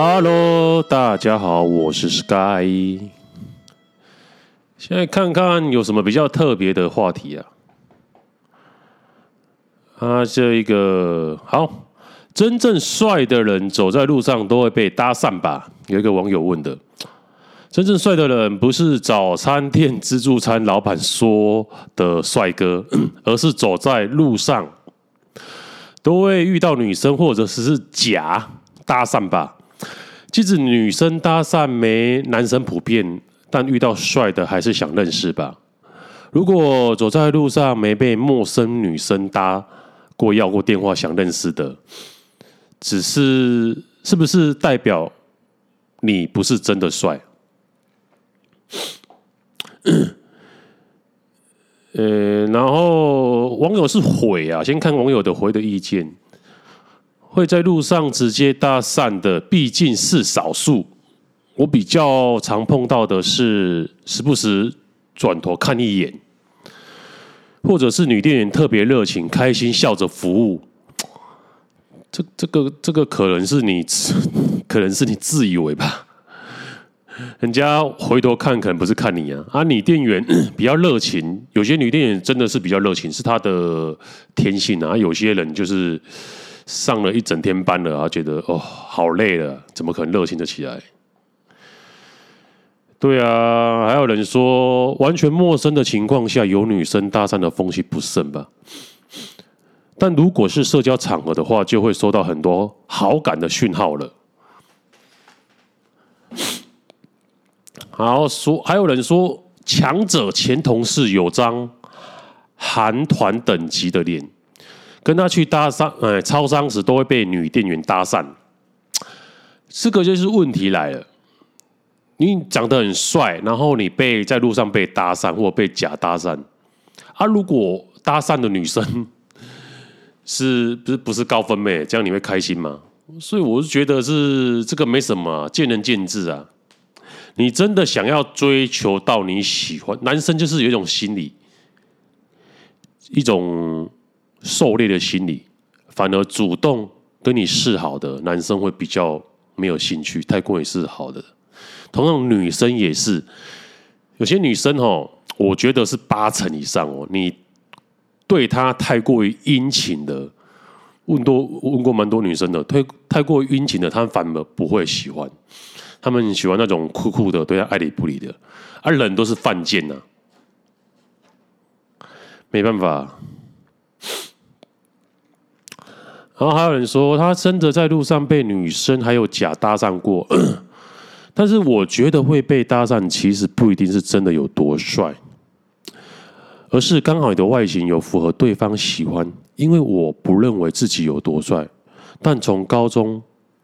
Hello， 大家好，我是 Sky。现在看看有什么比较特别的话题啊？这一个好，真正帅的人走在路上都会被搭讪吧？有一个网友问的。真正帅的人不是早餐店自助餐老板说的帅哥，而是走在路上都会遇到女生或者是假搭讪吧。即使女生搭讪没男生普遍，但遇到帅的还是想认识吧。如果走在路上没被陌生女生搭过要过电话想认识的，只是不是代表你不是真的帅？然后网友是回啊，先看网友的回的意见。会在路上直接搭讪的，毕竟是少数。我比较常碰到的是，时不时转头看一眼，或者是女店员特别热情，开心笑着服务。这个可能是你自以为吧。人家回头看，可能不是看你啊。女店员比较热情，有些女店员真的是比较热情，是她的天性啊。有些人就是上了一整天班了啊，觉得好累了，怎么可能热情的起来？对啊，还有人说，完全陌生的情况下有女生搭讪的风气不胜吧。但如果是社交场合的话，就会收到很多好感的讯号了。还有人说，强者前同事有张韩团等级的脸，跟他去搭讪，超商时都会被女店员搭讪。这个就是问题来了，你长得很帅，然后你在路上被搭讪或被假搭讪。如果搭讪的女生不是高分妹，这样你会开心吗？所以我是觉得是这个没什么啊，见仁见智啊。你真的想要追求到你喜欢，男生就是有一种心理，一种狩猎的心理，反而主动跟你示好的男生会比较没有兴趣，太过于示好的。同样女生也是，有些女生我觉得是80%以上你对她太过于殷勤的，问过蛮多女生的，太过于殷勤的，她反而不会喜欢。他们喜欢那种酷酷的，对他爱理不理的，人都是犯贱呐，没办法。然后还有人说，他真的在路上被女生还有假搭讪过，但是我觉得会被搭讪，其实不一定是真的有多帅，而是刚好你的外形有符合对方喜欢。因为我不认为自己有多帅，但从高中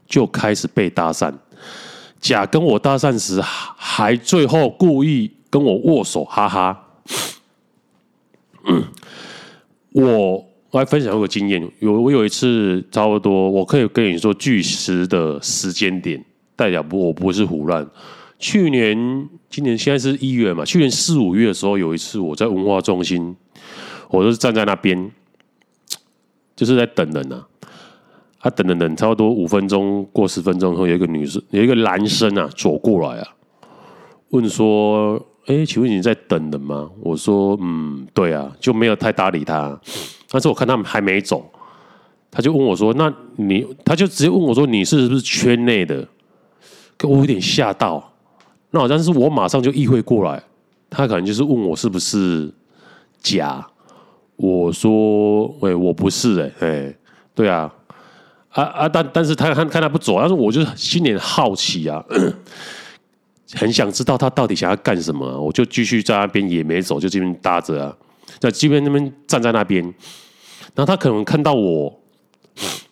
就开始被搭讪。甲跟我搭讪时，还最后故意跟我握手，哈哈。我来分享一个经验，我有一次差不多，我可以跟你说具体的时间点，代表我不是胡乱。去年、今年现在是1月嘛，去年4、5月的时候，有一次我在文化中心，我就是站在那边，就是在等人啊。等，差不多5分钟过10分钟后，有一个男生啊走过来啊，问说：“请问你在等人吗？”我说：“对啊。”就没有太搭理他。但是我看他们还没走，他就问我说：“那你？”他就直接问我说：“你是不是圈内的？”我有点吓到。那好像是我马上就意会过来，他可能就是问我是不是假。我说：“我不是对啊。”但是他看他不走，但是我就心里好奇啊，很想知道他到底想要干什么，我就继续在那边也没走，就这边搭着啊，在这边那边站在那边，然后他可能看到我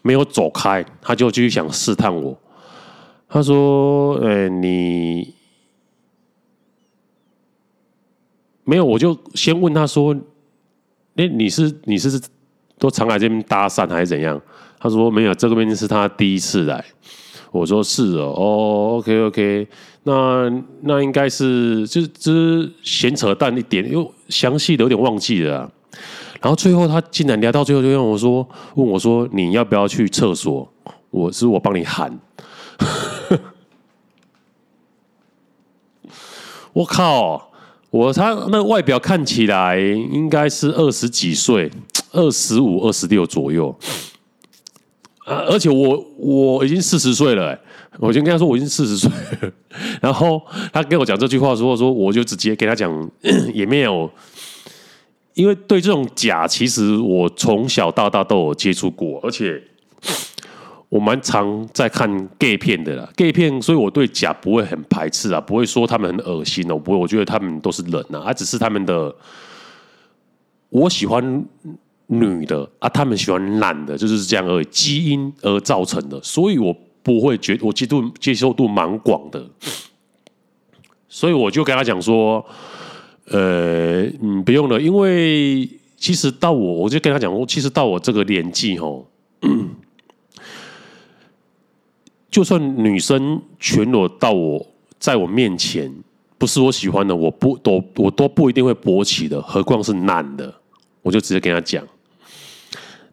没有走开，他就继续想试探我。他说：“你没有？”我就先问他说：“你是都常来这边搭讪还是怎样？”他说没有，这个面是他第一次来。我说是OK， 那应该是就是闲扯淡一点，又详细的有点忘记了。然后最后他竟然聊到最后就问我说你要不要去厕所？我帮你喊。我靠！他那外表看起来应该是20几岁，25、26左右。而且我已经40岁了，我就跟他说我已经40岁了，然后他跟我讲这句话的时候，说我就直接给他讲也没有，因为对这种假，其实我从小到大都有接触过，而且我蛮常在看 gay 片的啦 ，gay 片，所以我对假不会很排斥啊，不会说他们很恶心哦，不会，我觉得他们都是人啊，只是他们的，我喜欢女的啊，他们喜欢男的，就是这样而已，基因而造成的，所以我不会觉得我接受度蛮广的，所以我就跟他讲说，不用了，因为其实到我就跟他讲，其实到我这个年纪吼。就算女生全裸到我在我面前，不是我喜欢的，我都不一定会勃起的，何况是男的，我就直接跟他讲。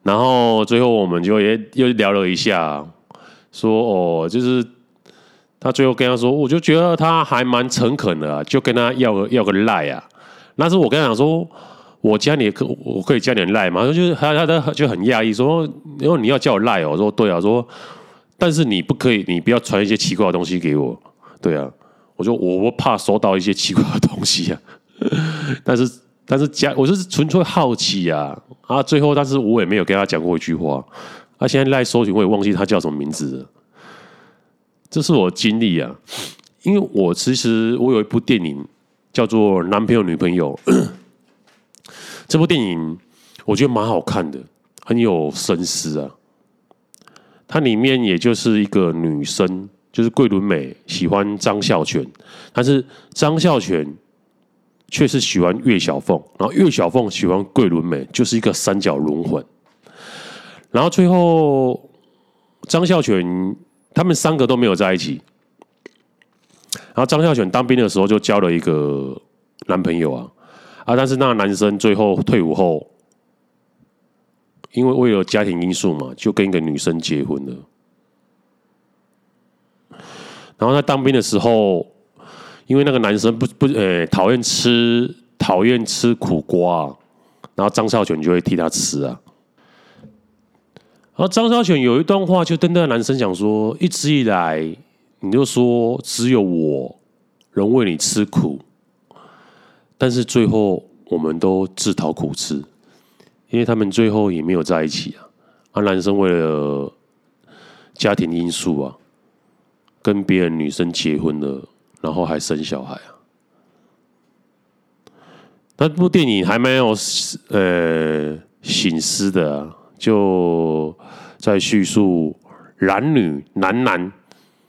然后最后我们就又聊了一下，说哦，就是他最后跟他说，我就觉得他还蛮诚恳的啊，就跟他要个LINE啊。那时我跟他讲说，我可以加点LINE吗？就是他就很讶异说，因为你要叫我LINE哦，我说对啊，说。但是你不可以，你不要传一些奇怪的东西给我，对啊，我说我怕收到一些奇怪的东西啊。但是我就是纯粹好奇啊啊！最后，但是我也没有跟他讲过一句话。啊，现在赖搜寻我也忘记他叫什么名字了。这是我的经历啊，因为我其实我有一部电影叫做《男朋友女朋友》，这部电影我觉得蛮好看的，很有深思啊。它里面也就是一个女生，就是桂纶镁喜欢张孝全，但是张孝全却是喜欢岳小凤，然后岳小凤喜欢桂纶镁，就是一个三角轮回。然后最后张孝全他们3个都没有在一起。然后张孝全当兵的时候就交了一个男朋友啊，但是那男生最后退伍后。因为为了家庭因素嘛，就跟一个女生结婚了。然后在当兵的时候，因为那个男生讨厌吃苦瓜，然后张孝全就会替他吃啊。然后张孝全有一段话就跟那个男生讲说：“一直以来，你就说只有我能为你吃苦，但是最后我们都自讨苦吃。”因为他们最后也没有在一起啊，男生为了家庭因素啊，跟别人女生结婚了，然后还生小孩啊。那部电影还蛮有省思的啊，就在叙述男男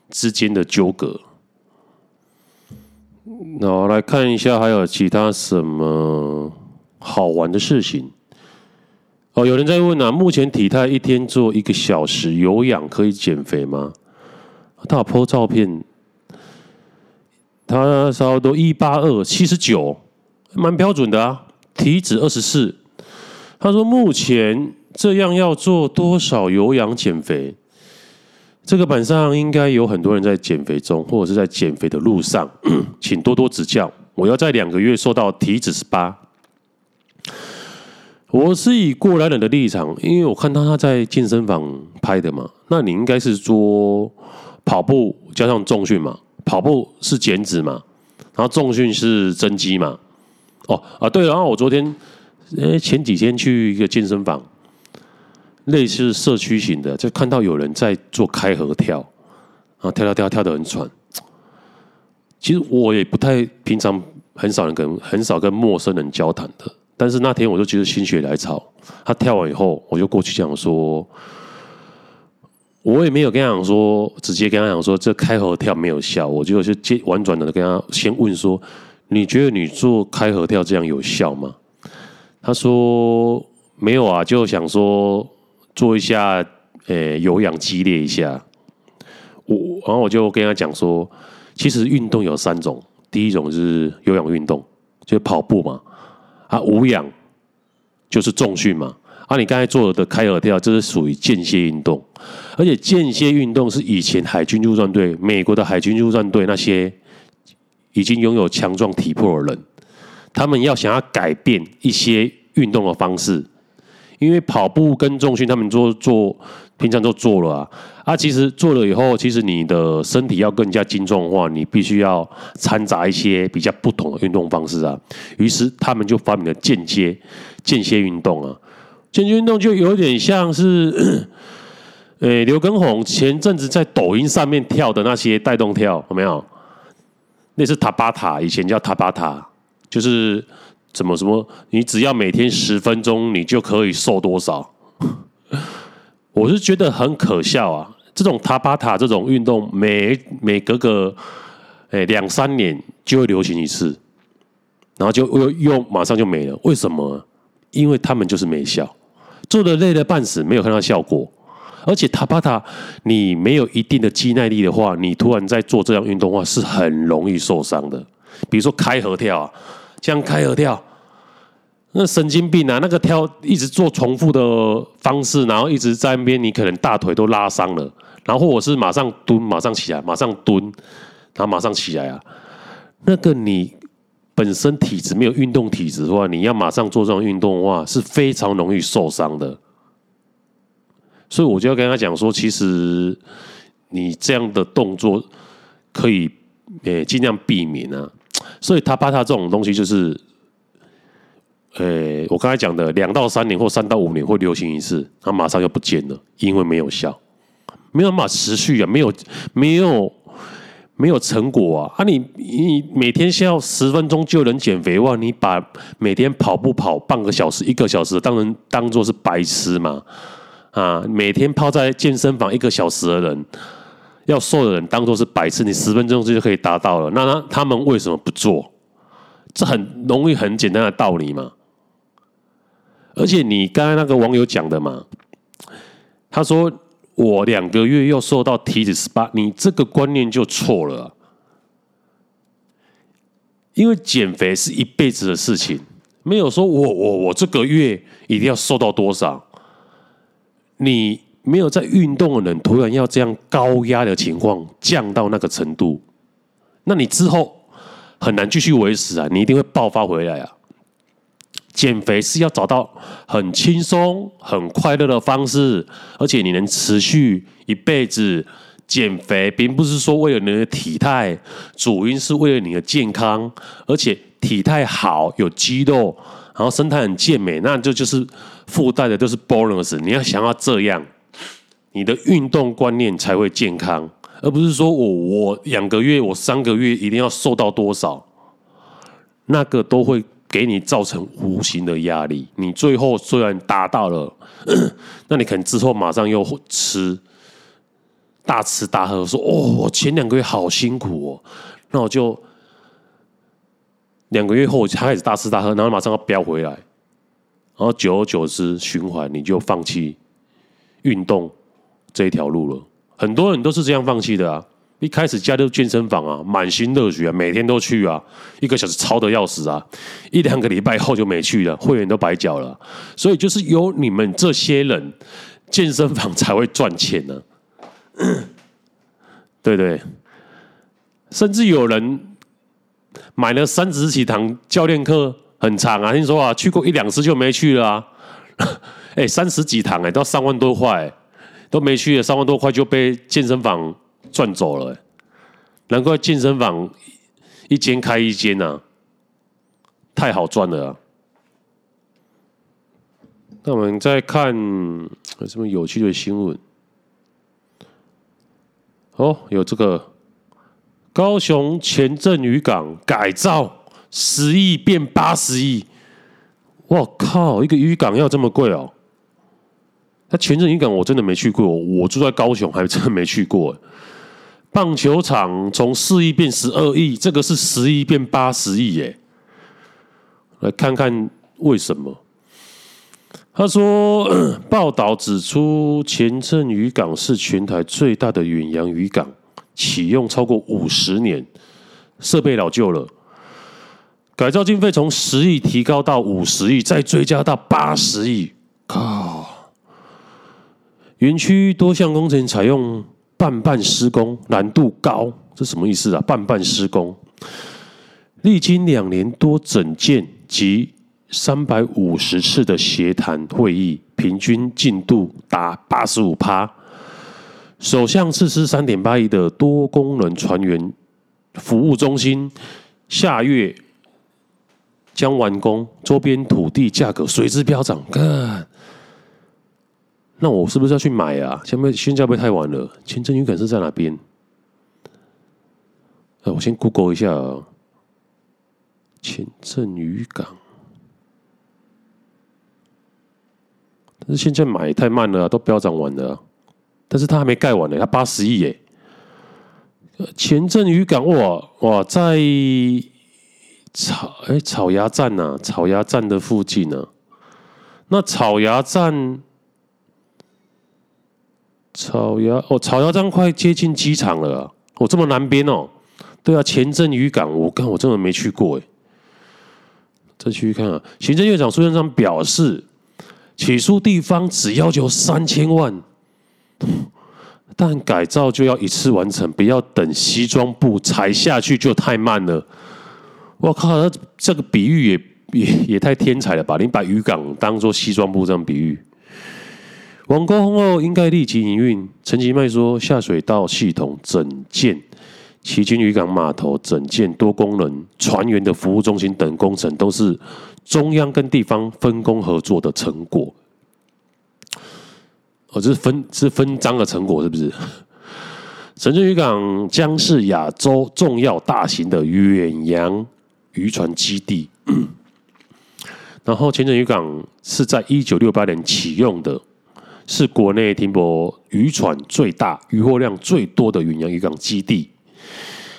之间的纠葛。那我来看一下还有其他什么好玩的事情。哦，有人在问啊，目前体态一天做1个小时有氧可以减肥吗？他有 po 照片，他差不多18279，蛮标准的啊。体脂24，他说目前这样要做多少有氧减肥？这个板上应该有很多人在减肥中，或者是在减肥的路上，请多多指教。我要在2个月瘦到体脂18。我是以过来人的立场，因为我看他在健身房拍的嘛，那你应该是做跑步加上重训嘛，跑步是减脂嘛，然后重训是增肌嘛。哦啊对，然后我昨天前几天去一个健身房，类似社区型的，就看到有人在做开合跳，然后跳得很喘。其实我也不太平常，很少跟陌生人交谈的。但是那天我就觉得心血来潮，他跳完以后，我就过去讲说，我也没有跟他讲说，直接跟他讲说这开合跳没有效，我就婉转的跟他先问说，你觉得你做开合跳这样有效吗？他说没有啊，就想说做一下，有氧激烈一下。然后我就跟他讲说，其实运动有3种，第一种是有氧运动，就是跑步嘛。啊，无氧就是重训嘛。啊，你刚才做的开合跳，这是属于间歇运动，而且间歇运动是以前海军陆战队、美国的海军陆战队那些已经拥有强壮体魄的人，他们要想要改变一些运动的方式，因为跑步跟重训他们做平常都做了啊，其实做了以后，其实你的身体要更加精壮化，你必须要掺杂一些比较不同的运动方式啊。于是他们就发明了间歇运动啊，间歇运动就有点像是，刘畊宏前阵子在抖音上面跳的那些带动跳，有没有？那是塔巴塔，以前叫塔巴塔，就是什么，你只要每天10分钟，你就可以瘦多少。我是觉得很可笑啊！这种塔巴塔这种运动每隔个2-3年就会流行一次，然后就又马上就没了。为什么？因为他们就是没效，做的累得半死，没有看到效果。而且塔巴塔你没有一定的肌耐力的话，你突然在做这样运动的话是很容易受伤的。比如说开合跳啊，像开合跳。那神经病啊！那个跳一直做重复的方式，然后一直在那边，你可能大腿都拉伤了，然后或者是马上蹲，马上起来，马上蹲，然后马上起来啊！那个你本身体质没有运动体质的话，你要马上做这种运动的话，是非常容易受伤的。所以我就要跟他讲说，其实你这样的动作可以尽量避免啊。所以塔巴塔这种东西就是。我刚才讲的2-3年或3-5年会流行一次，它马上就不见了，因为没有效，没有办法持续啊，没有成果啊！你每天需要10分钟就能减肥的话，你把每天跑半个小时、1个小时当作是白痴嘛？啊，每天泡在健身房1个小时的人，要瘦的人当作是白痴，你10分钟就可以达到了，那他们为什么不做？这很容易、很简单的道理嘛。而且你刚才那个网友讲的嘛，他说我2个月又瘦到体脂18，你这个观念就错了，因为减肥是一辈子的事情，没有说我这个月一定要瘦到多少。你没有在运动的人，突然要这样高压的情况降到那个程度，那你之后很难继续维持啊，你一定会爆发回来啊！减肥是要找到很轻松、很快乐的方式，而且你能持续一辈子。减肥并不是说为了你的体态，主因是为了你的健康，而且体态好、有肌肉，然后身态很健美，那就是附带的就是 bonus。你要想要这样，你的运动观念才会健康。而不是说我2个月、我3个月一定要瘦到多少，那个都会给你造成无形的压力。你最后虽然达到了，那你可能之后马上又大吃大喝，说我前2个月好辛苦哦，那我就2个月后开始大吃大喝，然后马上要飙回来，然后久而久之循环，你就放弃运动这一条路了。很多人都是这样放弃的啊！一开始加入健身房啊，满心热血啊，每天都去啊，1个小时操得要死啊，1-2个礼拜后就没去了，会员都白缴了。所以就是有你们这些人，健身房才会赚钱呢，对对。甚至有人买了30几堂教练课，很长啊，听说啊，去过1-2次就没去了啊。30几堂到3万多块。都没去了，3万多块就被健身房赚走了，难怪健身房一间开一间啊，太好赚了啊。那我们再看有什么有趣的新闻？哦，有这个高雄前镇渔港改造10亿变80亿，我靠，一个渔港要这么贵哦！他前镇渔港我真的没去过，我住在高雄还真的没去过。棒球场从4亿变12亿，这个是10亿变80亿耶。来看看为什么？他说，报道指出，前镇渔港是全台最大的远洋渔港，启用超过50年，设备老旧了。改造经费从10亿提高到50亿，再追加到80亿，靠！园区多项工程采用半施工，难度高，这什么意思啊？半施工，历经2年多整建及350次的协谈会议，平均进度达 85%。 首相斥资 3.8 亿的多功能船员服务中心下月将完工，周边土地价格随之飙涨。那我是不是要去买啊？现在不会太晚了。签证渔港是在哪边？我先 Google 一下啊。签证渔港，但是现在买也太慢了，都飙涨完了。但是他还没盖完呢，他80亿耶。前镇渔港哇，在草衙站呐，草衙站的附近呢、啊。那草衙站快接近机场了、啊。这么南边哦，对啊，前镇渔港，我真的没去过哎。再去看啊，行政院长苏贞昌表示，起诉地方只要求3000万。但改造就要一次完成，不要等西装布裁下去就太慢了。我靠，这个比喻也太天才了吧！你把渔港当做西装布这样比喻。完工后应该立即营运。陈其迈说，下水道系统整建、旗津渔港码头整建、多功能船员的服务中心等工程，都是中央跟地方分工合作的成果。这是分赃的成果，是不是？深圳渔港将是亚洲重要大型的远洋渔船基地。然后，前镇渔港是在1968年启用的，是国内停泊渔船最大、渔获量最多的远洋渔港基地。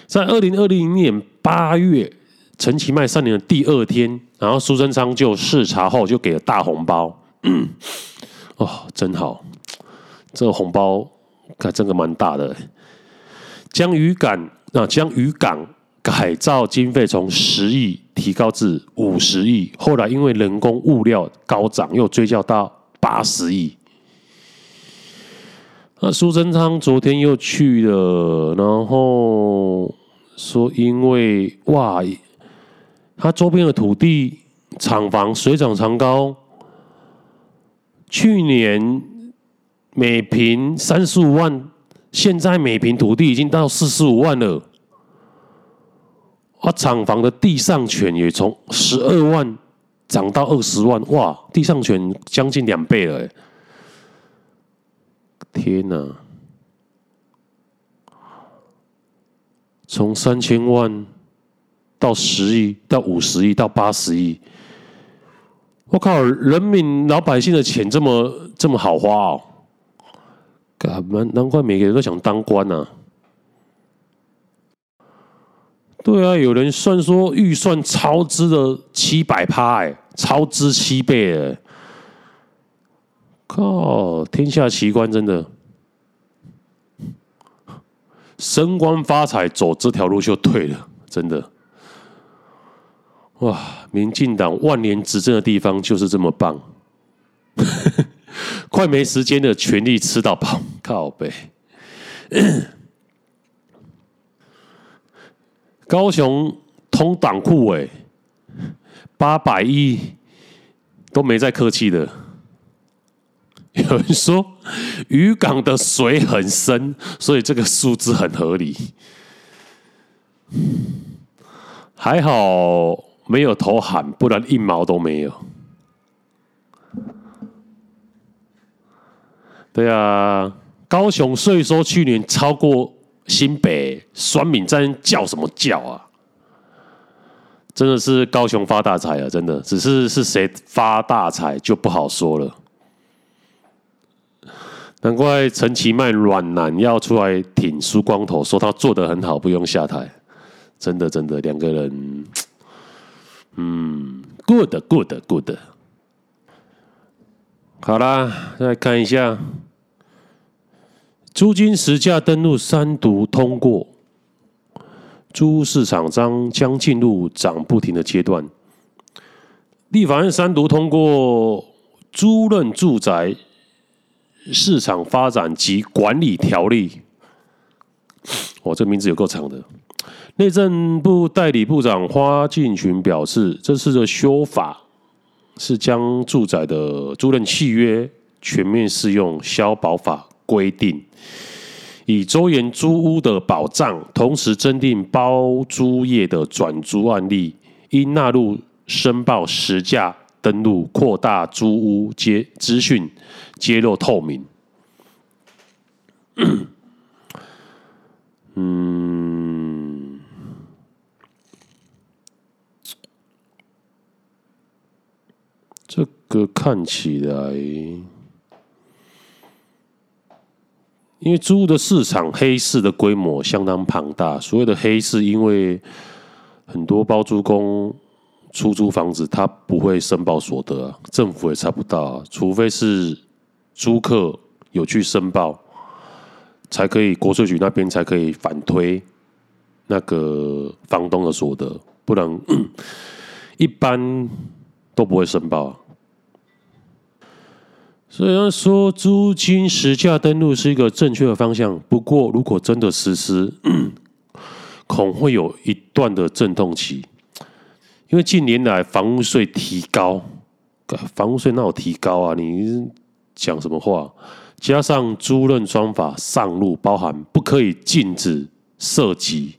在2020年8月，陈其迈上任的第2天，然后苏贞昌就视察后就给了大红包。真好，这个红包还真的蛮大的。将渔港改造经费从10亿提高至50亿，后来因为人工物料高涨，又追加到80亿。那苏贞昌昨天又去了，然后说因为他周边的土地、厂房水涨船高。去年每坪35万，现在每坪土地已经到45万了。厂房的地上权也从12万涨到20万，地上权将近2倍了。天哪！从3000万到10亿，到50亿，到80亿。我靠！人民老百姓的钱这么好花哦，难怪每个人都想当官啊。对啊，有人算说预算超支了700%，超支7倍哎！靠，天下奇观，真的升官发财走这条路就对了，真的。民进党100年执政的地方就是这么棒，快没时间的权力吃到饱，靠北。高雄通党库委800亿都没在客气的。有人说渔港的水很深，所以这个数字很合理。还好。没有投喊，不然一毛都没有。对啊，高雄税收去年超过新北，酸民在那叫什么叫啊？真的是高雄发大财啊！真的，只是谁发大财就不好说了。难怪陈其迈软男要出来挺苏光头，说他做得很好，不用下台。真的，两个人。good 好啦，再来看一下租金实价登录三读通过，租屋市场将进入涨不停的阶段。立法院三读通过租赁住宅市场发展及管理条例，这名字有够长的。内政部代理部长花敬群表示，这次的修法是将住宅的租赁契约全面适用消保法规定，以周延租屋的保障，同时增订包租业的转租案例，应纳入申报实价登录，扩大租屋资讯揭露透明。这个看起来，因为租屋的市场黑市的规模相当庞大，所谓的黑市，因为很多包租公出租房子，他不会申报所得啊，政府也查不到啊，除非是租客有去申报，才可以国税局那边才可以反推那个房东的所得，不然一般都不会申报啊。所以他说，租金实价登录是一个正确的方向，不过如果真的实施，恐会有一段的阵痛期。因为近年来房屋税提高，房屋税哪有提高啊？你讲什么话？加上租赁专法上路，包含不可以禁止涉及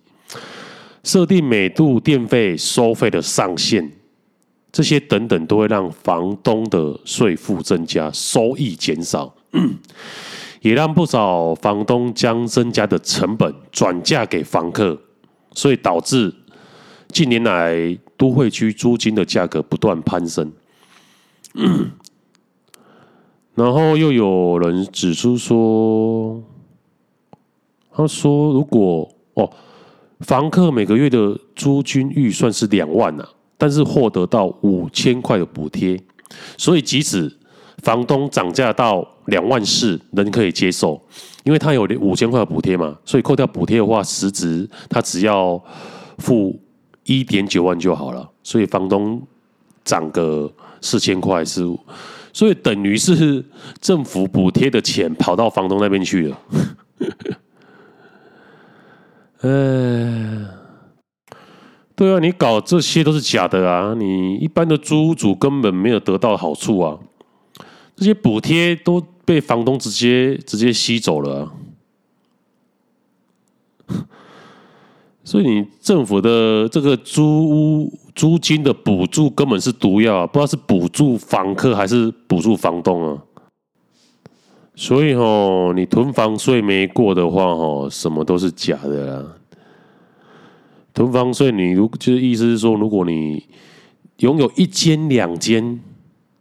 设定每度电费收费的上限，这些等等都会让房东的税负增加，收益减少，也让不少房东将增加的成本转嫁给房客，所以导致近年来都会区租金的价格不断攀升，然后又有人指出说，他说如果房客每个月的租金预算是2万啊，但是获得到5000块的补贴，所以即使房东涨价到2万4，人可以接受，因为他有5000块的补贴嘛，所以扣掉补贴的话，实质他只要付1.9万就好了，所以房东涨个4000块是，所以等于是政府补贴的钱跑到房东那边去了。对啊，你搞这些都是假的啊！你一般的租屋主根本没有得到好处啊，这些补贴都被房东直接吸走了啊。所以你政府的这个租金的补助根本是毒药啊！不知道是补助房客还是补助房东啊。所以你囤房税没过的话什么都是假的啦。囤房税，你就是意思是说，如果你拥有1间2间，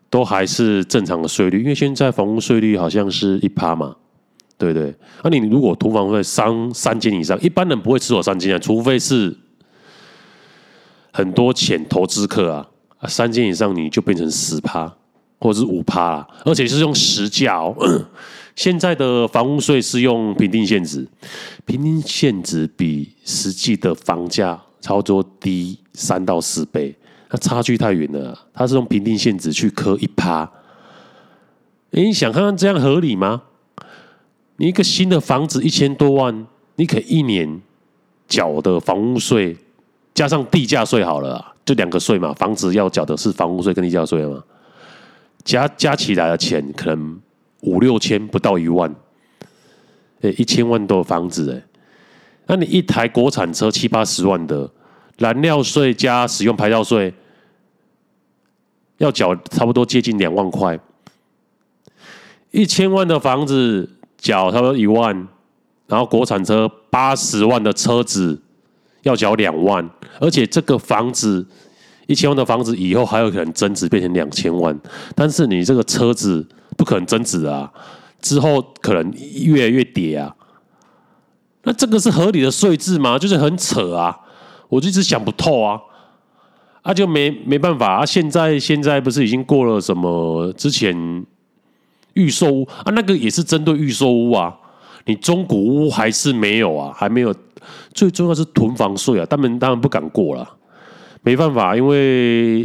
都还是正常的税率，因为现在房屋税率好像是1%嘛。对不对？那你如果囤房税3间以上，一般人不会持有3间啊，除非是很多钱投资客啊。3间以上你就变成10%或者是5%啦，而且是用实价现在的房屋税是用评定现值，评定现值比实际的房价差不多低3到4倍，那差距太远了。它是用评定现值去扣1%，你想看看这样合理吗？你一个新的房子1000多万，你可以1年缴的房屋税，加上地价税好了啊，就2个税嘛。房子要缴的是房屋税跟地价税嘛，加起来的钱可能5、6千，不到1万。1000万多的房子那你一台国产车70、80万的，燃料税加使用牌照税，要缴差不多接近2万块。1000万的房子，缴差不多1万，然后国产车80万的车子要缴2万，而且这个房子1000万的房子以后还有可能增值变成2000万，但是你这个车子不可能增值啊，之后可能越来越跌啊。那这个是合理的税制吗？就是很扯啊，我就一直想不透啊。就没办法啊，现在不是已经过了什么之前预售屋啊，那个也是针对预售屋啊，你中古屋还是没有啊，还没有。最重要是囤房税啊，他们不敢过啦，没办法，因为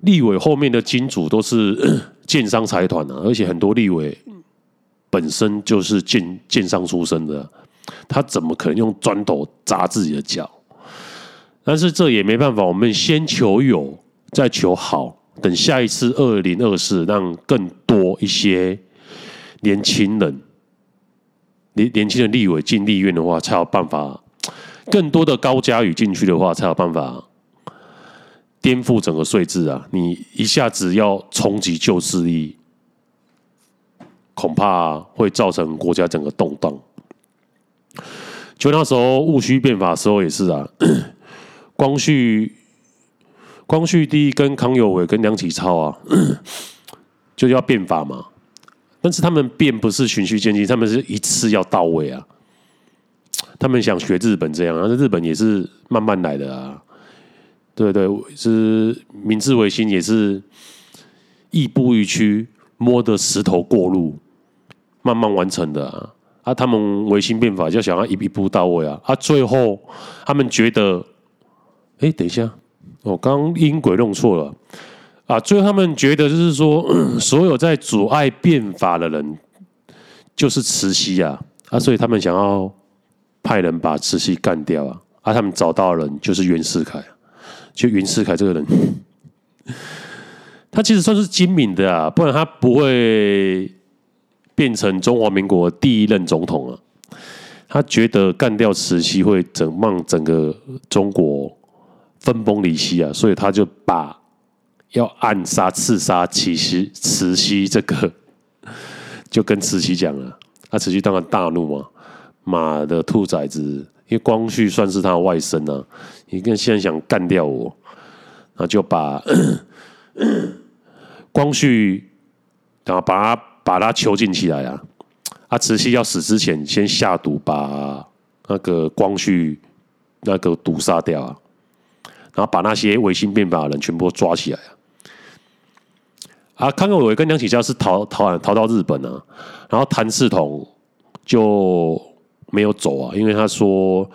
立委后面的金主都是建商财团啊，而且很多立委本身就是建商出身的，他怎么可能用砖头砸自己的脚？但是这也没办法，我们先求有，再求好。等下一次2024，让更多一些年轻的立委进立院的话，才有办法；更多的高嘉瑜进去的话，才有办法颠覆整个税制啊！你一下子要冲击旧势力，恐怕会造成国家整个动荡。就那时候戊戌变法的时候也是啊，光绪帝跟康有为跟梁启超啊，就要变法嘛。但是他们变不是循序渐进，他们是一次要到位啊。他们想学日本这样，但是日本也是慢慢来的啊。对对，是明治维新也是亦步亦趋，摸着石头过路，慢慢完成的啊。啊，他们维新变法就想要一步到位啊。啊，最后他们觉得，哎，等一下。我刚音轨弄错了啊！最后他们觉得就是说，所有在阻碍变法的人就是慈禧啊，所以他们想要派人把慈禧干掉啊！啊，他们找到的人就是袁世凯，就袁世凯这个人，他其实算是精明的啊，不然他不会变成中华民国第一任总统啊！他觉得干掉慈禧会让整个中国分崩离析啊，所以他就把要暗杀、刺杀慈禧这个，就跟慈禧讲了。那慈禧当然大怒嘛，妈的兔崽子！因为光绪算是他的外甥啊，你跟现在想干掉我，然后就把光绪，然后把他囚禁起来啊。啊，慈禧要死之前，先下毒把那个光绪那个毒杀掉啊。然后把那些维新变法的人全部抓起来啊！康有为跟梁启超是逃到日本啊，然后谭嗣同就没有走啊，因为他说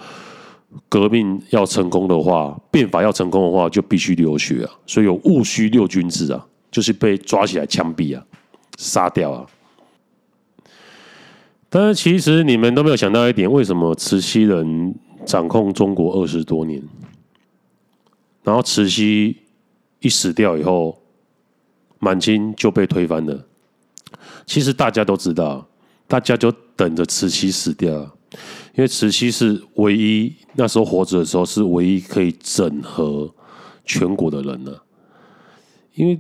革命要成功的话，变法要成功的话，就必须流血啊，所以有戊戌六军制啊，就是被抓起来枪毙啊，杀掉啊。但是其实你们都没有想到一点，为什么慈禧人掌控中国20多年？然后慈禧一死掉以后，满清就被推翻了。其实大家都知道，大家就等着慈禧死掉，因为慈禧是唯一那时候活着的时候是唯一可以整合全国的人了。因为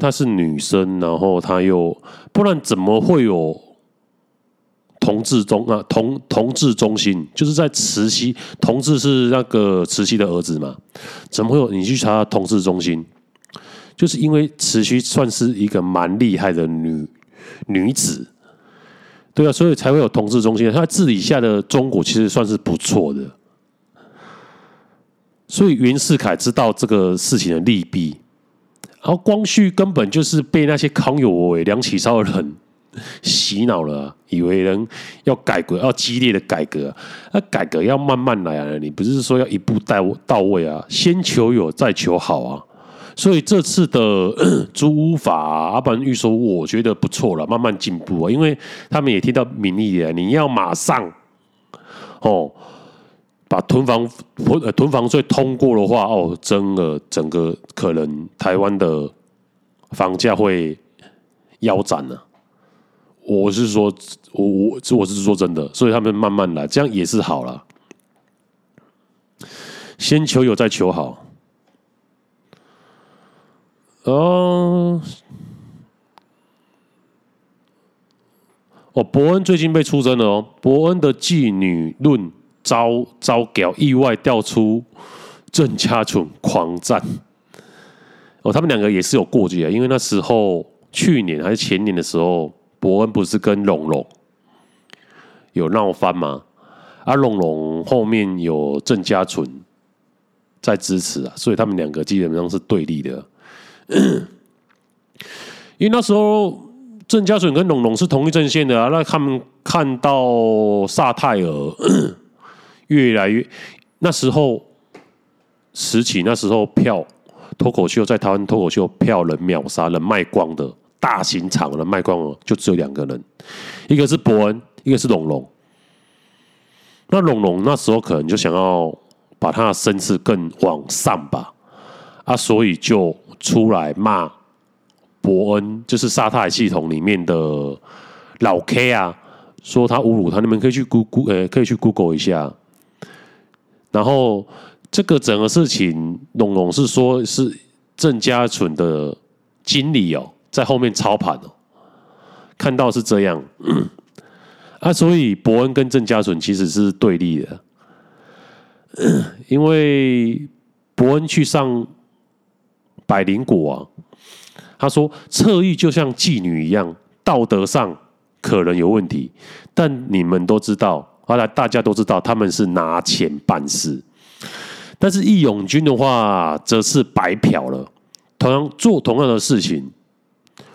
她是女生，然后她又不然怎么会有同治中心就是在慈禧，同治是那个慈禧的儿子嘛？怎么会有？你去查同治中心，就是因为慈禧算是一个蛮厉害的女子，对啊，所以才会有同治中心。她治理下的中国其实算是不错的，所以袁世凯知道这个事情的利弊，然后光绪根本就是被那些康有为、梁启超的人洗脑了，以为人要改革，要激烈的改革，那改革要慢慢来啊，你不是说要一步到位啊，先求有再求好啊。所以这次的租屋法，不然预售屋我觉得不错了，慢慢进步啊，因为他们也听到民意了，你要马上，把囤房税通过的话，真的整个可能台湾的房价会腰斩了。我是说真的，所以他们慢慢来，这样也是好啦。先求有，再求好。伯恩最近被出征了哦。伯恩的妓女论遭屌，意外调出郑家纯狂战。他们两个也是有过节，因为那时候去年还是前年的时候。伯恩不是跟龙龙有闹翻吗？啊，龙龙后面有郑家纯在支持啊，所以他们两个基本上是对立的。因为那时候郑家纯跟龙龙是同一阵线的啊，那他们看到萨泰尔越来越那时候时期，那时候票脱口秀在台湾脱口秀票人秒杀人卖光的。大型厂的卖光了，就只有2个人，一个是伯恩，一个是龙龙。那龙龙那时候可能就想要把他的身世更往上吧，啊，所以就出来骂伯恩，就是沙泰系统里面的老 K 啊，说他侮辱他，你们可以去 Google 一下。然后这个整个事情，龙龙是说是郑家纯的经理哦，在后面操盘哦，看到是这样啊，所以伯恩跟郑家纯其实是对立的。因为伯恩去上百灵果啊，他说侧翼就像妓女一样，道德上可能有问题，但你们都知道，大家都知道他们是拿钱办事。但是义勇军的话，则是白嫖了，同样的事情，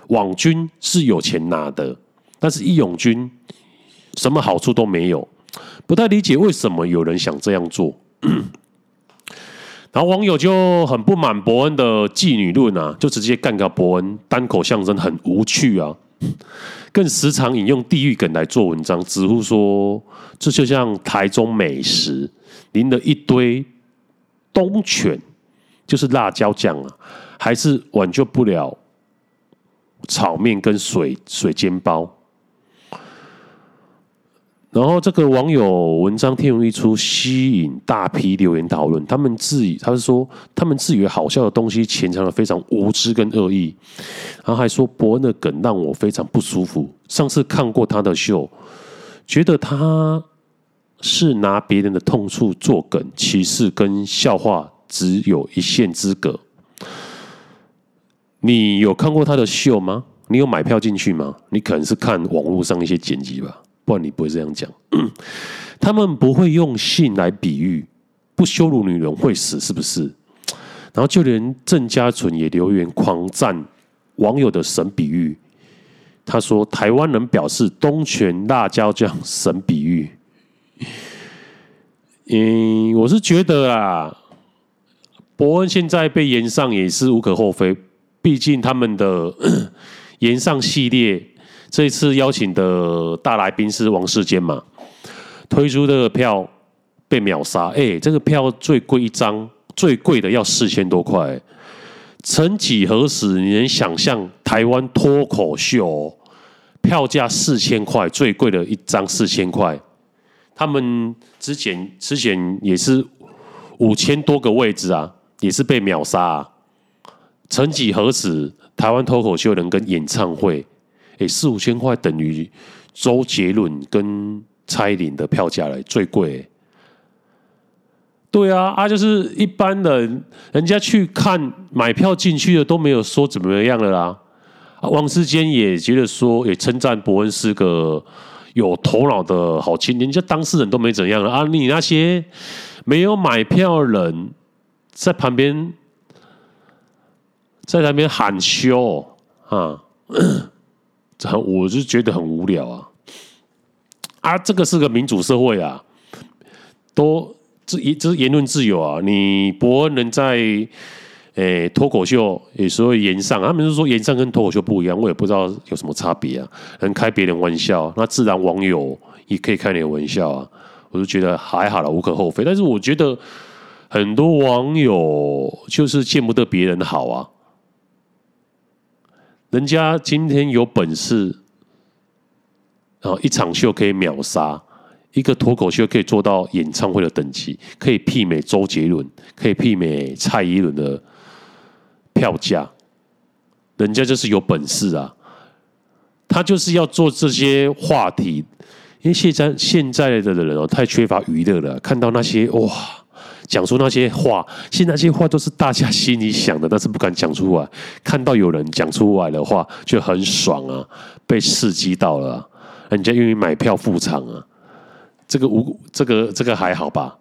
网军是有钱拿的，但是义勇军什么好处都没有。不太理解为什么有人想这样做，然后网友就很不满伯恩的妓女论啊，就直接干掉伯恩，单口相声很无趣啊，更时常引用地狱梗来做文章，直呼说这就像台中美食淋了一堆东泉，就是辣椒酱啊，还是挽救不了炒面跟水煎包。然后这个网友文章贴文一出，吸引大批留言讨论。他们自以为好笑的东西潜藏了非常无知跟恶意，然后还说伯恩的梗让我非常不舒服。上次看过他的秀，觉得他是拿别人的痛处做梗，歧视跟笑话只有一线之隔。你有看过他的秀吗？你有买票进去吗？你可能是看网络上一些剪辑吧。不然你不会这样讲。他们不会用性来比喻，不羞辱女人会死，是不是？然后就连郑家纯也留言狂赞网友的神比喻。他说：“台湾人表示东泉辣椒酱神比喻。”我是觉得啦，伯恩现在被延上也是无可厚非，毕竟他们的延上系列。这一次邀请的大来宾是王世坚嘛，推出的票被秒杀，这个票最贵一张，最贵的要4000多块、曾几何时，你能想象台湾脱口秀、票价4000块，最贵的一张4000块？他们之前也是5000多个位置啊，也是被秒杀啊。曾几何时，台湾脱口秀人跟演唱会。4、5千块等于周杰伦跟蔡依林的票价来最贵。对啊，就是一般人，人家去看买票进去的都没有说怎么样了啦。王世坚也觉得说，也称赞伯恩是个有头脑的好青年，人家当事人都没怎样了啊。你那些没有买票的人在旁边喊休啊。我就觉得很无聊啊！这个是个民主社会啊，这是言论自由啊。你伯恩人在脱口秀有时候言上，他们就说言上跟脱口秀不一样，我也不知道有什么差别啊。能开别人玩笑，那自然网友也可以开你的玩笑啊。我就觉得还好啦，无可厚非。但是我觉得很多网友就是见不得别人好啊。人家今天有本事，一场秀可以秒杀，一个脱口秀可以做到演唱会的等级，可以媲美周杰伦，可以媲美蔡依伦的票价。人家就是有本事啊，他就是要做这些话题。因为现在的人太缺乏娱乐了，看到那些哇。讲出那些话，其实那些话都是大家心里想的，但是不敢讲出来。看到有人讲出来的话，就很爽啊，被刺激到了，人家愿意买票付场啊。这个还好吧？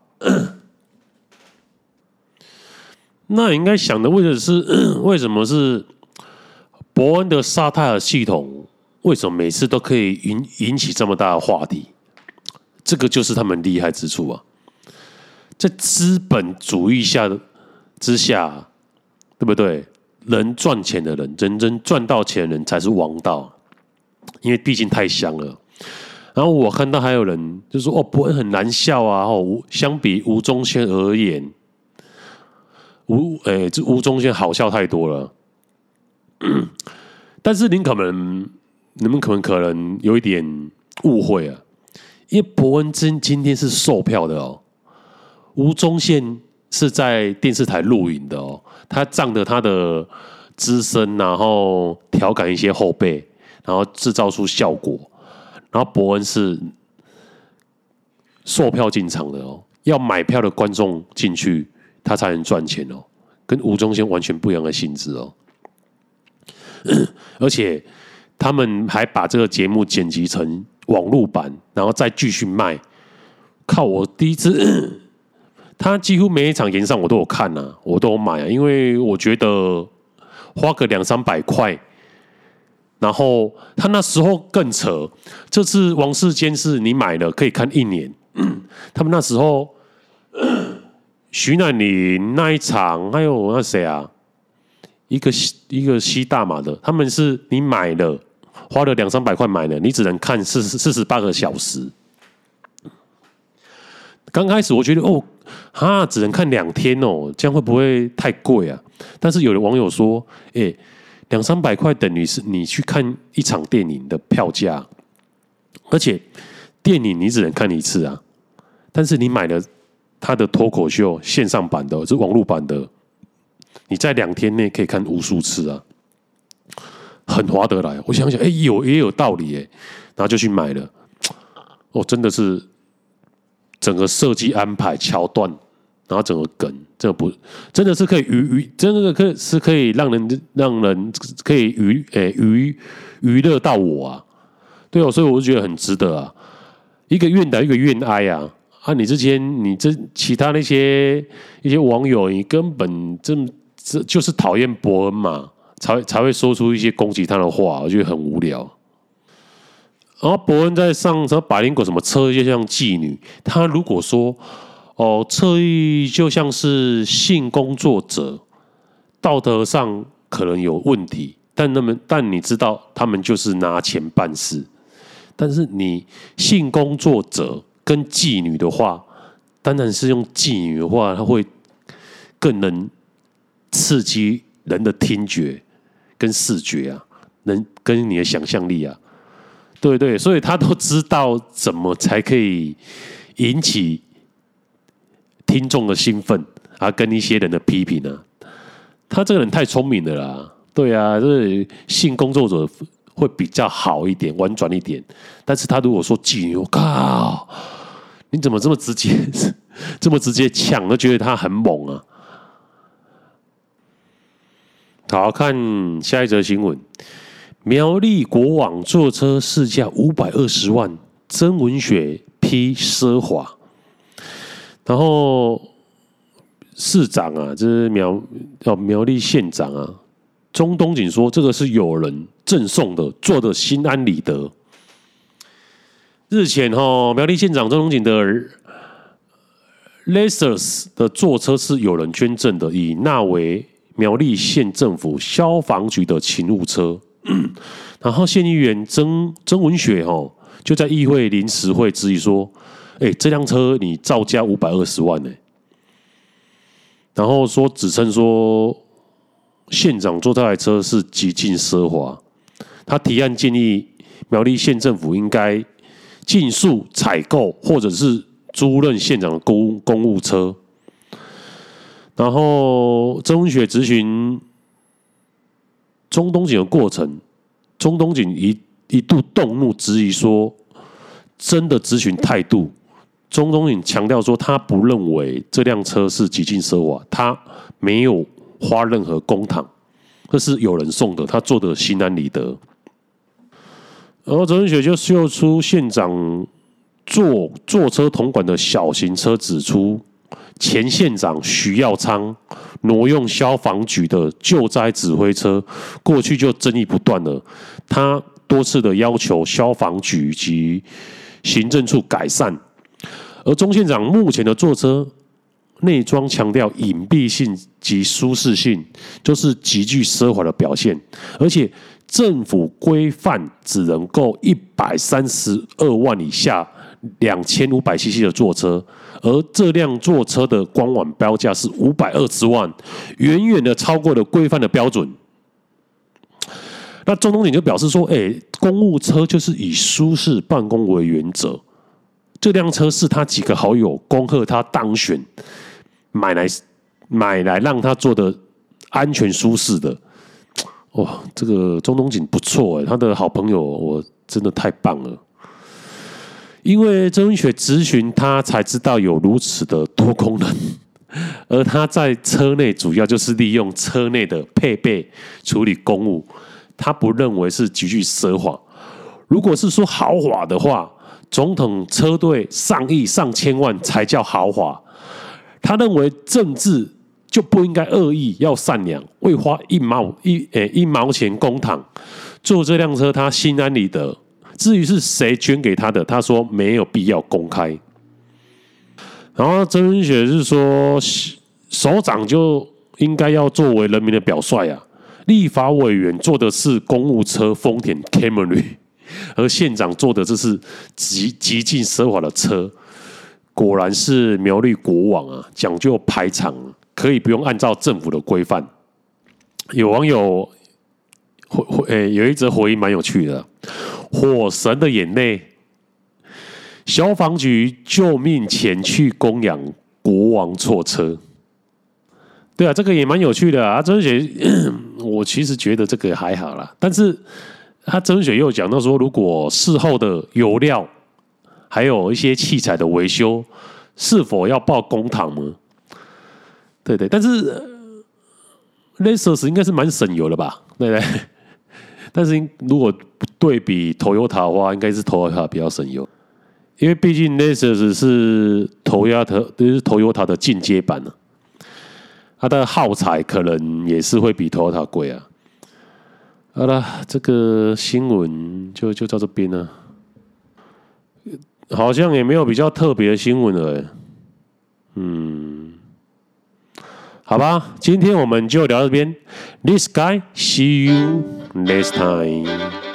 那你应该想的，为什么是伯恩的沙泰尔系统，为什么每次都可以引起这么大的话题？这个就是他们厉害之处啊。在资本主义之下，对不对？能赚钱的人，真正赚到钱的人才是王道，因为毕竟太香了。然后我看到还有人就说：“哦，伯恩很难笑啊！哦，相比吴宗宪而言，这吴宗宪好笑太多了。”但是你们可能有一点误会啊，因为伯恩今天是售票的哦，吴宗宪是在电视台录影的哦，他仗着他的资深，然后调侃一些后辈，然后制造出效果。然后伯恩是售票进场的哦，要买票的观众进去，他才能赚钱哦，跟吴宗宪完全不一样的性质哦。而且他们还把这个节目剪辑成网路版，然后再继续卖。靠！我第一次，他几乎每一场演唱我都有看啊，我都有买啊，因为我觉得花个200-300块。然后他那时候更扯，这次王世坚是你买了可以看1年，他们那时候徐乃麟那一场，还有那谁啊，一个吸大麻的，他们是你买了花了200-300块买了，你只能看48个小时。刚开始我觉得哦，哈，只能看2天哦，这样会不会太贵啊？但是有的网友说，哎。200-300块等于是你去看一场电影的票价，而且电影你只能看1次啊。但是你买了他的脱口秀线上版的，是网络版的，你在2天内可以看无数次啊，很划得来。我想想，也有道理哎，然后就去买了。哦，真的是整个设计安排、桥段。然后整个梗，真的是可以真的是可以让人可以娱乐到我啊，对哦，所以我就觉得很值得啊，一个愿打一个愿挨啊啊！你之前其他那些一些网友，你根本这就是讨厌伯恩嘛，才会说出一些攻击他的话，我觉得很无聊。然后伯恩在上什么百灵果什么车就像妓女，他如果说。哦，侧翼就像是性工作者，道德上可能有问题，但你知道他们就是拿钱办事。但是你性工作者跟妓女的话，当然是用妓女的话，它会更能刺激人的听觉跟视觉啊，跟你的想象力啊，对对，所以他都知道怎么才可以引起。听众的兴奋啊，跟一些人的批评啊，他这个人太聪明了啦。对啊，这性工作者会比较好一点，婉转一点。但是他如果说妓女，我靠，你怎么这么直接，这么直接呛？我觉得他很猛啊。好，看下一则新闻：苗栗国网坐车市价520万，曾文雪批奢华。然后市长啊，这是苗栗县长啊，钟东锦说这个是有人赠送的，做的心安理得。日前苗栗县长钟东锦的 Lexus 的坐车是有人捐赠的，以纳为苗栗县政府消防局的勤务车。然后县议员曾文雪就在议会临时会质疑说。这辆车你造价520万呢，然后说指称说县长坐这台车是极尽奢华，他提案建议苗栗县政府应该尽速采购或者是租赁县长的公务车，然后曾文雪质询钟东锦的过程，钟东锦一度动怒质疑说，真的质询态度。钟东锦强调说，他不认为这辆车是极尽奢华，他没有花任何公帑，这是有人送的，他做的心安理得。然后曾文雪就秀出县长坐车同款的小型车，指出前县长徐耀昌挪用消防局的救灾指挥车，过去就争议不断了，他多次的要求消防局及行政处改善。而钟县长目前的坐车内装强调隐蔽性及舒适性，就是极具奢华的表现。而且政府规范只能够132万以下 2500cc 的座车，而这辆座车的官网标价是520万，远远的超过了规范的标准。那中东锦就表示说，公务车就是以舒适办公为原则。这辆车是他几个好友恭贺他当选买来让他做的安全舒适的。哇，这个中东锦不错，他的好朋友我真的太棒了。因为曾文雪咨询他才知道有如此的多功能，而他在车内主要就是利用车内的配备处理公务，他不认为是极具奢华。如果是说豪华的话，总统车队上亿上千万才叫豪华。他认为政治就不应该恶意，要善良，未花一毛钱公帑坐这辆车，他心安理得。至于是谁捐给他的，他说没有必要公开。然后曾文雪是说，首长就应该要作为人民的表率啊，立法委员做的是公务车丰田 Camry，而县长做的这是极尽奢华的车，果然是苗栗国王啊，讲究排场，可以不用按照政府的规范。有网友有一则回应蛮有趣的，火神的眼泪，消防局救命前去供养国王错车。对啊，这个也蛮有趣的啊，真是我其实觉得这个还好啦，但是他曾雪又讲到说，如果事后的油料还有一些器材的维修，是否要报公帑呢？对，但是 Lexus 应该是蛮省油的吧？对。但是如果对比 Toyota 的话，应该是 Toyota 比较省油，因为毕竟 Lexus 是 Toyota 的进阶版啊，它的耗材可能也是会比 Toyota 贵啊。好了，这个新闻就到这边了，好像也没有比较特别的新闻了。好吧，今天我们就聊到这边。This guy, see you next time.